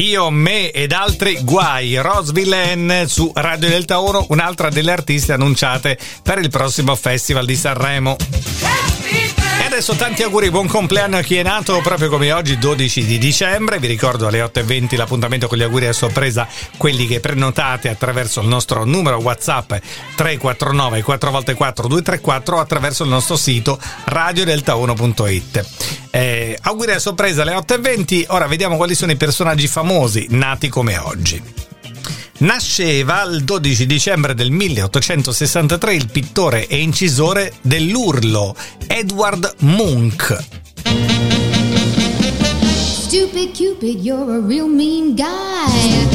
Io, me ed altri guai, Rose Villen su Radio del Tauro, un'altra delle artiste annunciate per il prossimo Festival di Sanremo. E adesso tanti auguri, buon compleanno a chi è nato proprio come oggi, 12 di dicembre. Vi ricordo alle 8:20 l'appuntamento con gli auguri a sorpresa, quelli che prenotate attraverso il nostro numero WhatsApp 349 4x4 234 o attraverso il nostro sito radiodeltauno.it. Auguri a sorpresa alle 8:20. Ora vediamo quali sono i personaggi famosi nati come oggi. Nasceva il 12 dicembre del 1863 il pittore e incisore dell'urlo Edward Munch. Stupid Cupid, you're a real mean guy.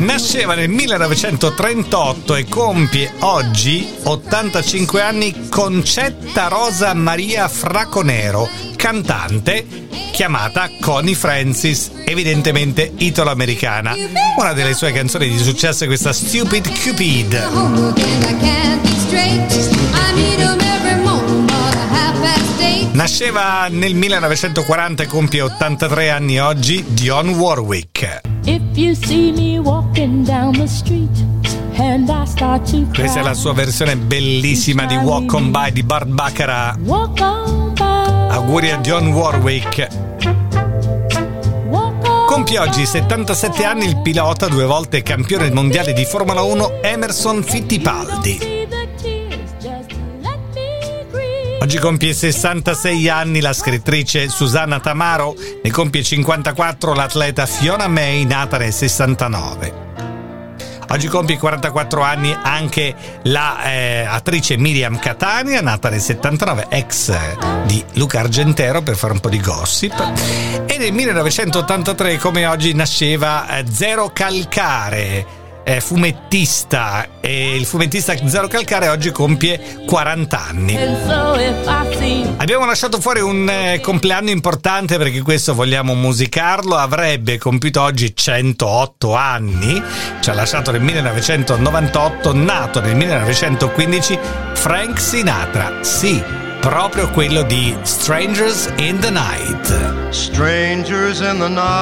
Nasceva nel 1938 e compie oggi 85 anni Concetta Rosa Maria Fraconero, cantante chiamata Connie Francis, evidentemente italoamericana. Una delle sue canzoni di successo è questa Stupid Cupid. Nasceva nel 1940 e compie 83 anni oggi Dionne Warwick. If you see me walking down the street and I start to cry. Questa è la sua versione bellissima di Walk On By di Burt Bacharach. Walk on by. Auguri a Dionne Warwick. Compie oggi 77 anni il pilota, due volte campione mondiale di Formula 1, Emerson Fittipaldi. Oggi compie 66 anni la scrittrice Susanna Tamaro, ne compie 54 l'atleta Fiona May, nata nel 69. Oggi compie 44 anni anche la attrice Miriam Catania, nata nel 79, ex di Luca Argentero, per fare un po' di gossip. E nel 1983, come oggi, nasceva Zero Calcare. Fumettista, e il fumettista Zero Calcare oggi compie 40 anni. Abbiamo lasciato fuori un compleanno importante perché questo vogliamo musicarlo. Avrebbe compiuto oggi 108 anni, ci ha lasciato nel 1998, nato nel 1915 Frank Sinatra, sì, proprio quello di Strangers in the Night. Strangers in the Night.